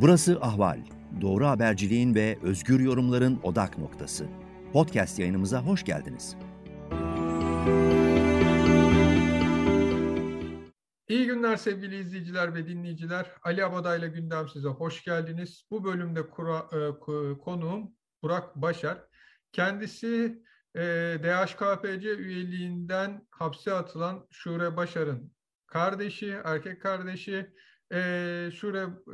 Burası Ahval, doğru haberciliğin ve özgür yorumların odak noktası. Podcast yayınımıza hoş geldiniz. İyi günler sevgili izleyiciler ve dinleyiciler. Ali Abaday'la Gündem size hoş geldiniz. Bu bölümde konuğum Burak Başar. Kendisi DHKPC üyeliğinden hapse atılan Şure Başar'ın kardeşi, erkek kardeşi.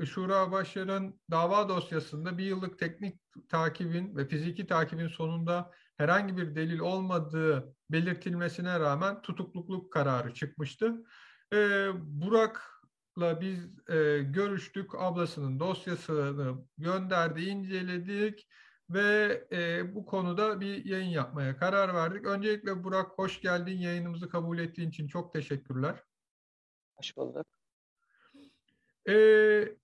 Şura Başar'ın dava dosyasında bir yıllık teknik takibin ve fiziki takibin sonunda herhangi bir delil olmadığı belirtilmesine rağmen tutukluluk kararı çıkmıştı. Burak'la biz görüştük, ablasının dosyasını gönderdi, inceledik ve bu konuda bir yayın yapmaya karar verdik. Öncelikle Burak, hoş geldin. Yayınımızı kabul ettiğin için çok teşekkürler. Hoş bulduk.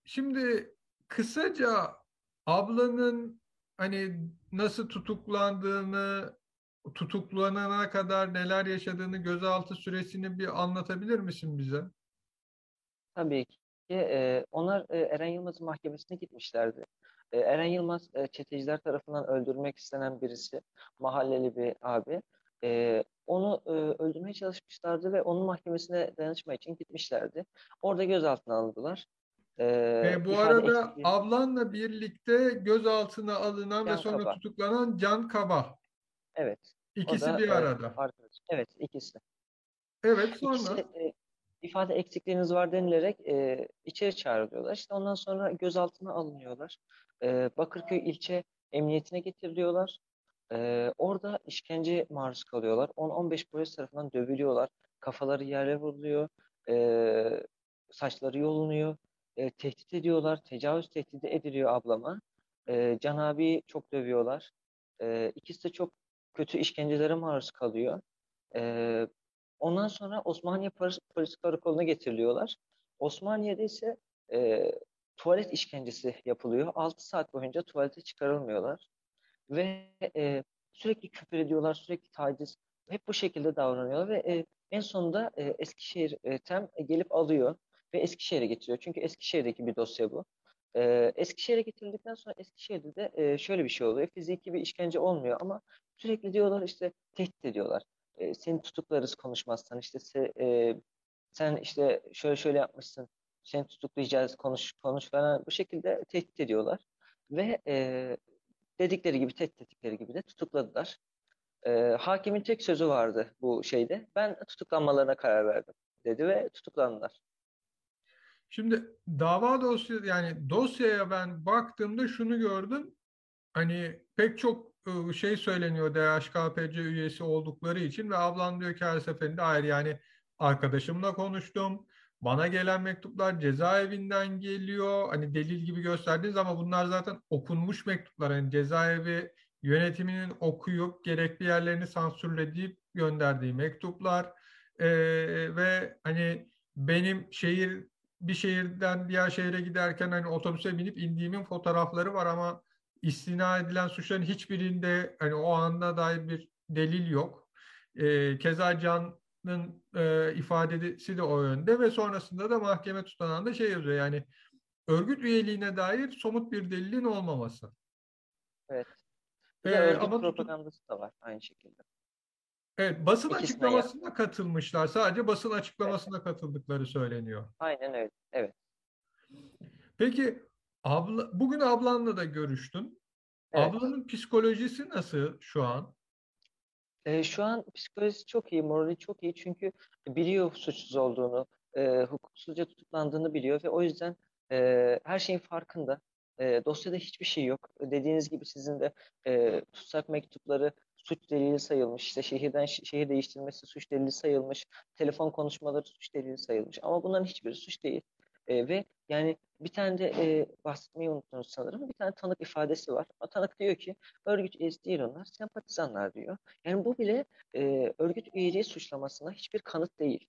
Şimdi kısaca ablanın hani nasıl tutuklandığını, tutuklanana kadar neler yaşadığını, gözaltı süresini bir anlatabilir misin bize? Tabii ki. Onlar Eren Yılmaz'ın mahkemesine gitmişlerdi. Eren Yılmaz çeteciler tarafından öldürmek istenen birisi, mahalleli bir abi. Onu öldürmeye çalışmışlardı ve onun mahkemesine dayanışma için gitmişlerdi. Orada gözaltına alındılar. Bu arada ablanla birlikte gözaltına alınan Can ve sonra Kaba. Tutuklanan Can Kaba. Evet. İkisi da, bir arada. Arkadaş. Evet, ikisi. Evet, sonra? İkisi, ifade eksikliğiniz var denilerek içeri çağrılıyorlar. İşte ondan sonra gözaltına alınıyorlar. Bakırköy ilçe emniyetine getiriliyorlar. Orada işkenceye maruz kalıyorlar. 10-15 polis tarafından dövülüyorlar. Kafaları yere vuruluyor. Saçları yolunuyor. Tehdit ediyorlar. Tecavüz tehdidi ediliyor ablama. Can abi çok dövüyorlar. İkisi de çok kötü işkencelere maruz kalıyor. Ondan sonra Osmaniye polis karakoluna getiriliyorlar. Osmaniye'de ise tuvalet işkencesi yapılıyor. 6 saat boyunca tuvalete çıkarılmıyorlar. Ve sürekli küfür ediyorlar, sürekli taciz. Hep bu şekilde davranıyorlar ve en sonunda Eskişehir tem gelip alıyor ve Eskişehir'e getiriyor. Çünkü Eskişehir'deki bir dosya bu. Eskişehir'e getirildikten sonra Eskişehir'de de şöyle bir şey oluyor. Fiziki bir işkence olmuyor ama sürekli diyorlar, işte tehdit ediyorlar. Seni tutuklarız konuşmazsan, işte sen işte şöyle yapmışsın, seni tutuklayacağız, konuş falan, bu şekilde tehdit ediyorlar. Ve tehdit ettikleri gibi de tutukladılar. Hakimin tek sözü vardı bu şeyde. Ben tutuklanmalarına karar verdim dedi ve tutuklandılar. Şimdi dava dosyası, yani dosyaya ben baktığımda şunu gördüm. Hani pek çok şey söyleniyor DHKPC üyesi oldukları için ve ablam diyor ki her seferinde hayır, yani arkadaşımla konuştum. Bana gelen mektuplar cezaevinden geliyor. Hani delil gibi gösterdiniz ama bunlar zaten okunmuş mektuplar. Yani cezaevi yönetiminin okuyup gerekli yerlerini sansürleyip gönderdiği mektuplar. Ve hani benim bir şehirden diğer şehre giderken hani otobüse binip indiğimin fotoğrafları var ama istina edilen suçların hiçbirinde hani o anda dair bir delil yok. Keza Can'ın ifadesi de o yönde ve sonrasında da mahkeme tutanağında şey yazıyor, yani örgüt üyeliğine dair somut bir delilin olmaması. Evet. Bir de örgüt propagandası da var aynı şekilde. Evet, basın İkisine açıklamasına yaptım. Katılmışlar. Sadece basın açıklamasına katıldıkları söyleniyor. Aynen öyle. Evet. Peki bugün ablanla da görüştün. Evet. Ablanın psikolojisi nasıl şu an? Şu an psikolojisi çok iyi, morali çok iyi çünkü biliyor suçsuz olduğunu, hukuksuzca tutuklandığını biliyor ve o yüzden her şeyin farkında. Dosyada hiçbir şey yok. Dediğiniz gibi sizin de tutsak mektupları suç delili sayılmış, işte şehir değiştirmesi suç delili sayılmış, telefon konuşmaları suç delili sayılmış ama bunların hiçbiri suç değil. Ve yani bir tane de bahsetmeyi unuttunuz sanırım. Bir tane tanık ifadesi var. O tanık diyor ki örgüt üyesi değil onlar, sempatizanlar diyor. Yani bu bile örgüt üyeliği suçlamasına hiçbir kanıt değil.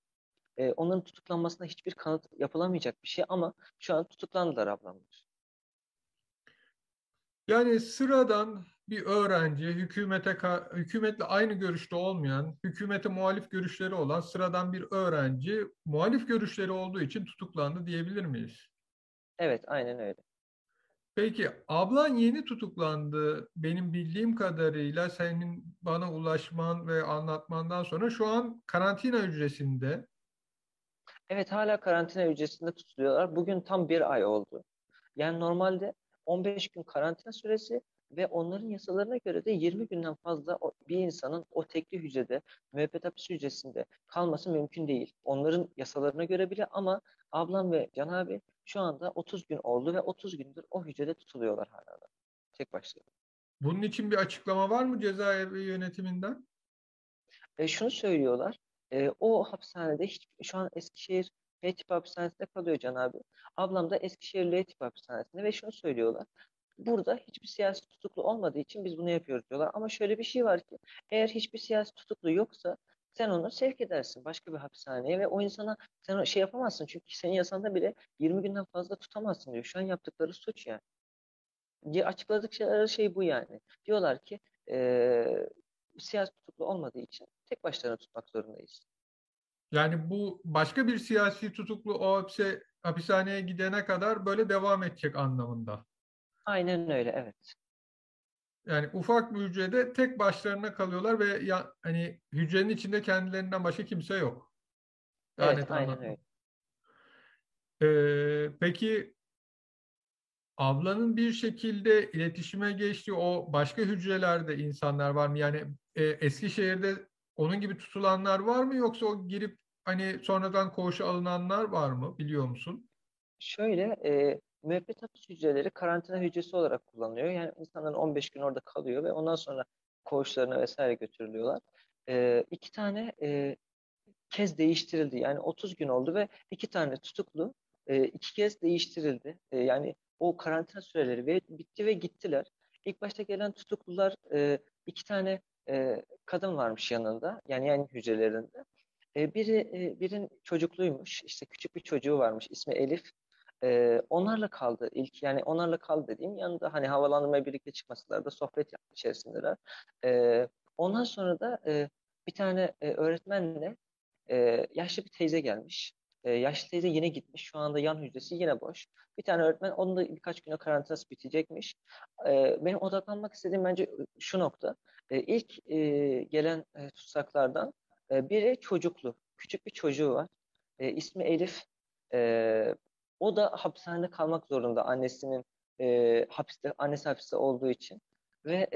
Onların tutuklanmasına hiçbir kanıt yapılamayacak bir şey ama şu an tutuklandılar ablamlar. Yani sıradan bir öğrenci, hükümetle aynı görüşte olmayan, hükümete muhalif görüşleri olan sıradan bir öğrenci muhalif görüşleri olduğu için tutuklandı diyebilir miyiz? Evet, aynen öyle. Peki ablan yeni tutuklandı. Benim bildiğim kadarıyla senin bana ulaşman ve anlatmandan sonra şu an karantina hücresinde. Evet, hala karantina hücresinde tutuluyorlar. Bugün tam bir ay oldu. Yani normalde 15 gün karantina süresi ve onların yasalarına göre de 20 günden fazla bir insanın o tekli hücrede, müebbet hapis hücresinde kalması mümkün değil. Onların yasalarına göre bile, ama ablam ve Can abi şu anda 30 gün oldu ve 30 gündür o hücrede tutuluyorlar hala da. Tek başına. Bunun için bir açıklama var mı cezaevi yönetiminden? Şunu söylüyorlar. O hapishanede şu an Eskişehir L-tip hapishanesinde kalıyor Can abi. Ablam da Eskişehir L-tip hapishanesinde ve şunu söylüyorlar. Burada hiçbir siyasi tutuklu olmadığı için biz bunu yapıyoruz diyorlar. Ama şöyle bir şey var ki, eğer hiçbir siyasi tutuklu yoksa sen onu sevk edersin başka bir hapishaneye ve o insana sen şey yapamazsın. Çünkü senin yasanda bile 20 günden fazla tutamazsın diyor. Şu an yaptıkları suç yani. Açıkladıkları şey bu yani. Diyorlar ki siyasi tutuklu olmadığı için tek başlarına tutmak zorundayız. Yani bu başka bir siyasi tutuklu o hapishaneye gidene kadar böyle devam edecek anlamında. Aynen öyle, evet. Yani ufak bir hücrede tek başlarına kalıyorlar ve hani hücrenin içinde kendilerinden başka kimse yok. Daha evet, aynen öyle. Peki ablanın bir şekilde iletişime geçtiği o başka hücrelerde insanlar var mı? Yani Eskişehir'de onun gibi tutulanlar var mı, yoksa o girip hani sonradan koğuşa alınanlar var mı, biliyor musun? Şöyle, müebbet hapis hücreleri karantina hücresi olarak kullanılıyor. Yani insanların 15 gün orada kalıyor ve ondan sonra koğuşlarına vesaire götürülüyorlar. 2 tane kez değiştirildi. Yani 30 gün oldu ve 2 tane tutuklu 2 kez değiştirildi. Yani o karantina süreleri bitti ve gittiler. İlk başta gelen tutuklular 2 tane kadın varmış yanında, yani hücrelerinde. Birinin çocukluymuş, işte küçük bir çocuğu varmış, ismi Elif. Onlarla kaldı ilk, yani onlarla kaldı dediğim yanında hani havalandırmaya birlikte çıkmasılar da sohbet içerisindeler. Ondan sonra da bir tane öğretmenle yaşlı bir teyze gelmiş. Yaşlı teyze yine gitmiş, şu anda yan hücresi yine boş. Bir tane öğretmen, onun da birkaç güne karantinası bitecekmiş. Benim odaklanmak istediğim bence şu nokta. İlk gelen tutsaklardan biri çocuklu, küçük bir çocuğu var. İsmi Elif. O da hapishanede kalmak zorunda, annesinin annesi hapiste olduğu için ve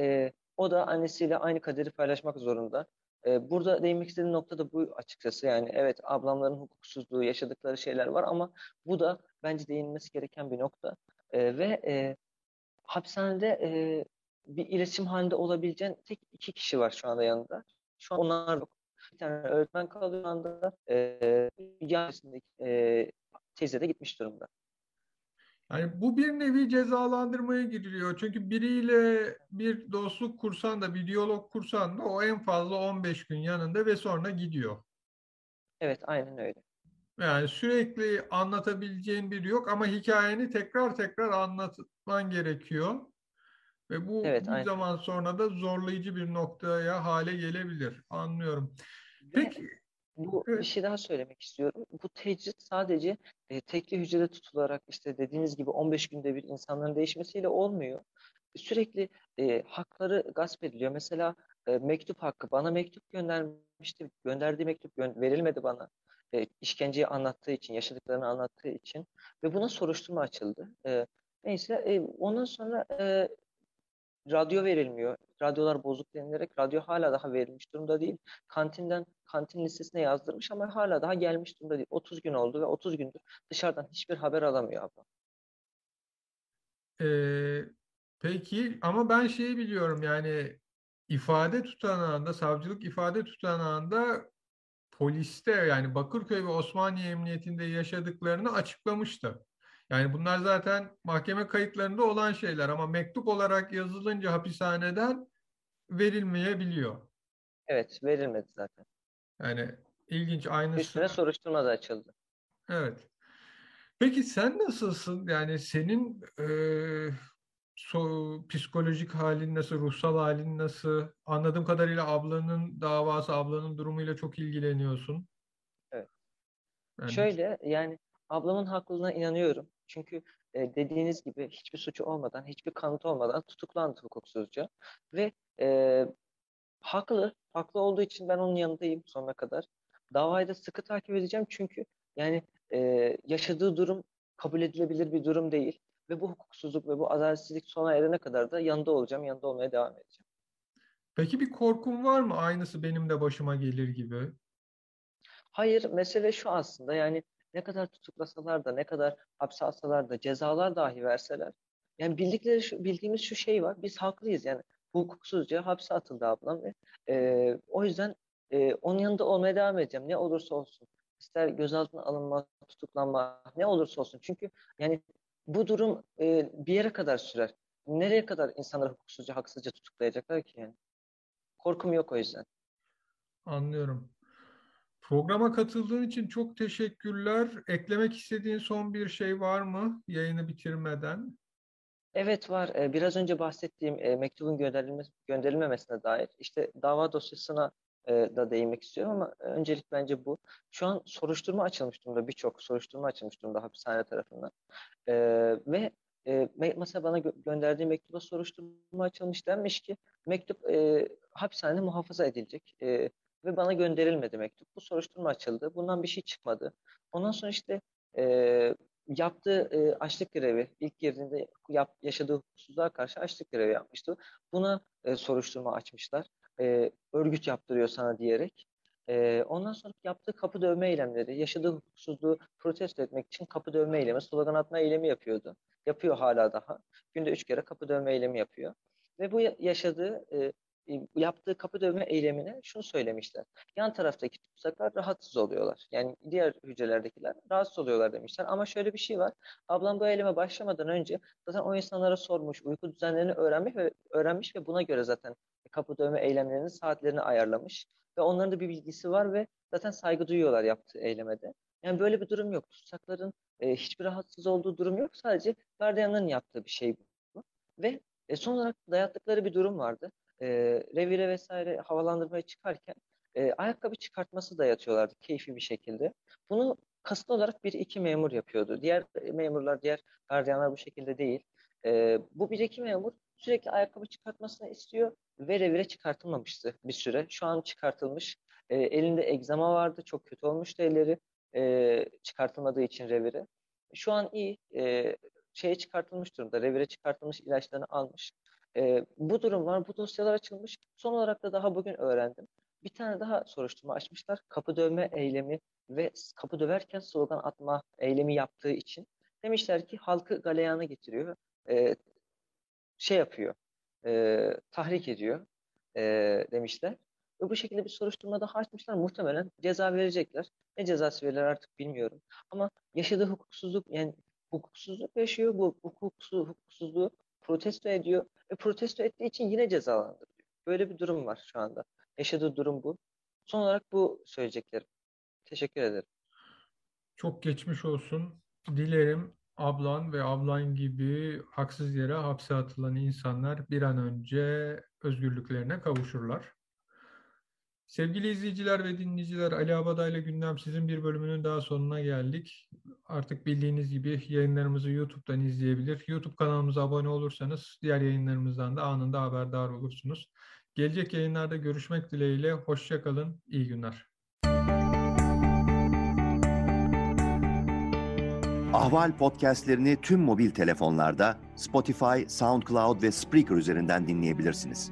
o da annesiyle aynı kaderi paylaşmak zorunda. Burada değinmek istediğim nokta da bu açıkçası. Yani evet, ablamların hukuksuzluğu, yaşadıkları şeyler var ama bu da bence değinilmesi gereken bir nokta. Hapishanede bir iletişim halinde olabileceğin tek 2 kişi var şu anda yanında. Şu an onlar yok. 1 tane öğretmen kalıyor şu anda. Teyze de gitmiş durumda. Yani bu bir nevi cezalandırmaya giriliyor. Çünkü biriyle bir dostluk kursan da, bir diyalog kursan da o en fazla 15 gün yanında ve sonra gidiyor. Evet, aynen öyle. Yani sürekli anlatabileceğin biri yok ama hikayeni tekrar tekrar anlatman gerekiyor. Ve bu evet, bir zaman sonra da zorlayıcı bir noktaya hale gelebilir. Anlıyorum. Peki... Bir şey daha söylemek istiyorum. Bu tecrit sadece tekli hücrede tutularak, işte dediğiniz gibi 15 günde bir insanların değişmesiyle olmuyor. Sürekli hakları gasp ediliyor. Mesela mektup hakkı. Bana mektup göndermişti. Gönderdiği mektup verilmedi bana. İşkenceyi anlattığı için, yaşadıklarını anlattığı için. Ve buna soruşturma açıldı. Ondan sonra... Radyo verilmiyor. Radyolar bozuk denilerek radyo hala daha verilmiş durumda değil. Kantin listesine yazdırmış ama hala daha gelmiş durumda değil. 30 gün oldu ve 30 gündür dışarıdan hiçbir haber alamıyor abla. Peki ama ben şeyi biliyorum, yani ifade tutanağında, savcılık ifade tutanağında poliste, yani Bakırköy ve Osmaniye Emniyetinde yaşadıklarını açıklamıştı. Yani bunlar zaten mahkeme kayıtlarında olan şeyler ama mektup olarak yazılınca hapishaneden verilmeyebiliyor. Evet, verilmedi zaten. Yani ilginç, aynısı. Üstüne soruşturma da açıldı. Evet. Peki sen nasılsın? Yani senin psikolojik halin nasıl, ruhsal halin nasıl? Anladığım kadarıyla ablanın davası, ablanın durumuyla çok ilgileniyorsun. Evet. Yani... Şöyle, yani ablamın haklılığına inanıyorum. Çünkü dediğiniz gibi hiçbir suçu olmadan, hiçbir kanıt olmadan tutuklandı hukuksuzca. Ve haklı olduğu için ben onun yanındayım sonuna kadar. Davayı da sıkı takip edeceğim çünkü yani yaşadığı durum kabul edilebilir bir durum değil. Ve bu hukuksuzluk ve bu adaletsizlik sona erene kadar da yanında olacağım, yanında olmaya devam edeceğim. Peki bir korkun var mı? Aynısı benim de başıma gelir gibi. Hayır, mesele şu aslında yani ne kadar tutuklasalar da, ne kadar hapse atsalar da, cezalar dahi verseler. Yani bildiğimiz şu şey var, biz haklıyız yani hukuksuzca hapse atıldı ablam ve o yüzden onun yanında olmaya devam edeceğim ne olursa olsun. İster gözaltına alınma, tutuklanma, ne olursa olsun. Çünkü yani bu durum bir yere kadar sürer. Nereye kadar insanları hukuksuzca, haksızca tutuklayacaklar ki yani? Korkum yok o yüzden. Anlıyorum. Programa katıldığın için çok teşekkürler. Eklemek istediğin son bir şey var mı yayını bitirmeden? Evet var. Biraz önce bahsettiğim mektubun gönderilmemesine dair işte dava dosyasına da değinmek istiyorum ama öncelik bence bu. Şu an soruşturma açılmış durumda, birçok soruşturma açılmış durumda hapishane tarafından. Ve mesela bana gönderdiği mektuba soruşturma açılmış denmiş ki mektup hapishanede muhafaza edilecek ve bana gönderilmedi mektup. Bu soruşturma açıldı. Bundan bir şey çıkmadı. Ondan sonra işte yaptığı açlık grevi, ilk girdiğinde yaşadığı hukuksuzluğa karşı açlık grevi yapmıştı. Buna soruşturma açmışlar. Örgüt yaptırıyor sana diyerek. Ondan sonra yaptığı kapı dövme eylemleri, yaşadığı hukuksuzluğu protesto etmek için kapı dövme eylemi, slogan atma eylemi yapıyordu. Yapıyor hala daha. Günde 3 kere kapı dövme eylemi yapıyor. Ve bu yaptığı kapı dövme eylemine şunu söylemişler. Yan taraftaki tutsaklar rahatsız oluyorlar. Yani diğer hücrelerdekiler rahatsız oluyorlar demişler. Ama şöyle bir şey var. Ablam bu eyleme başlamadan önce zaten o insanlara sormuş, uyku düzenlerini öğrenmiş ve buna göre zaten kapı dövme eylemlerinin saatlerini ayarlamış. Ve onların da bir bilgisi var ve zaten saygı duyuyorlar yaptığı eylemede. Yani böyle bir durum yok. Tutsakların hiçbir rahatsız olduğu durum yok. Sadece gardiyanların yaptığı bir şey bu. Ve son olarak dayattıkları bir durum vardı. Revire vesaire havalandırmaya çıkarken ayakkabı çıkartması dayatıyorlardı keyfi bir şekilde. Bunu kasıtlı olarak 1-2 memur yapıyordu. Diğer memurlar, diğer gardiyanlar bu şekilde değil. Bu 1-2 memur sürekli ayakkabı çıkartmasını istiyor ve revire çıkartılmamıştı bir süre. Şu an çıkartılmış. Elinde egzama vardı. Çok kötü olmuştu elleri. Çıkartılmadığı için revire. Şu an iyi. Çıkartılmış durumda. Revire çıkartılmış, ilaçlarını almış. Bu durum var. Bu dosyalar açılmış. Son olarak da daha bugün öğrendim. Bir tane daha soruşturma açmışlar. Kapı dövme eylemi ve kapı döverken slogan atma eylemi yaptığı için. Demişler ki halkı galeyana getiriyor. Yapıyor. Tahrik ediyor. Demişler. Ve bu şekilde bir soruşturma daha açmışlar. Muhtemelen ceza verecekler. Ne cezası verirler artık bilmiyorum. Ama yaşadığı hukuksuzluk, yani hukuksuzluk yaşıyor. Bu hukuksuzluğu protesto ediyor ve protesto ettiği için yine cezalandırılıyor. Böyle bir durum var şu anda. Yaşadığı durum bu. Son olarak bu söyleyeceklerim. Teşekkür ederim. Çok geçmiş olsun. Dilerim ablan ve ablan gibi haksız yere hapse atılan insanlar bir an önce özgürlüklerine kavuşurlar. Sevgili izleyiciler ve dinleyiciler, Ali Abaday'la Gündem sizin bir bölümünün daha sonuna geldik. Artık bildiğiniz gibi yayınlarımızı YouTube'dan izleyebilir. YouTube kanalımıza abone olursanız diğer yayınlarımızdan da anında haberdar olursunuz. Gelecek yayınlarda görüşmek dileğiyle. Hoşça kalın. İyi günler. Ahval podcastlerini tüm mobil telefonlarda Spotify, SoundCloud ve Spreaker üzerinden dinleyebilirsiniz.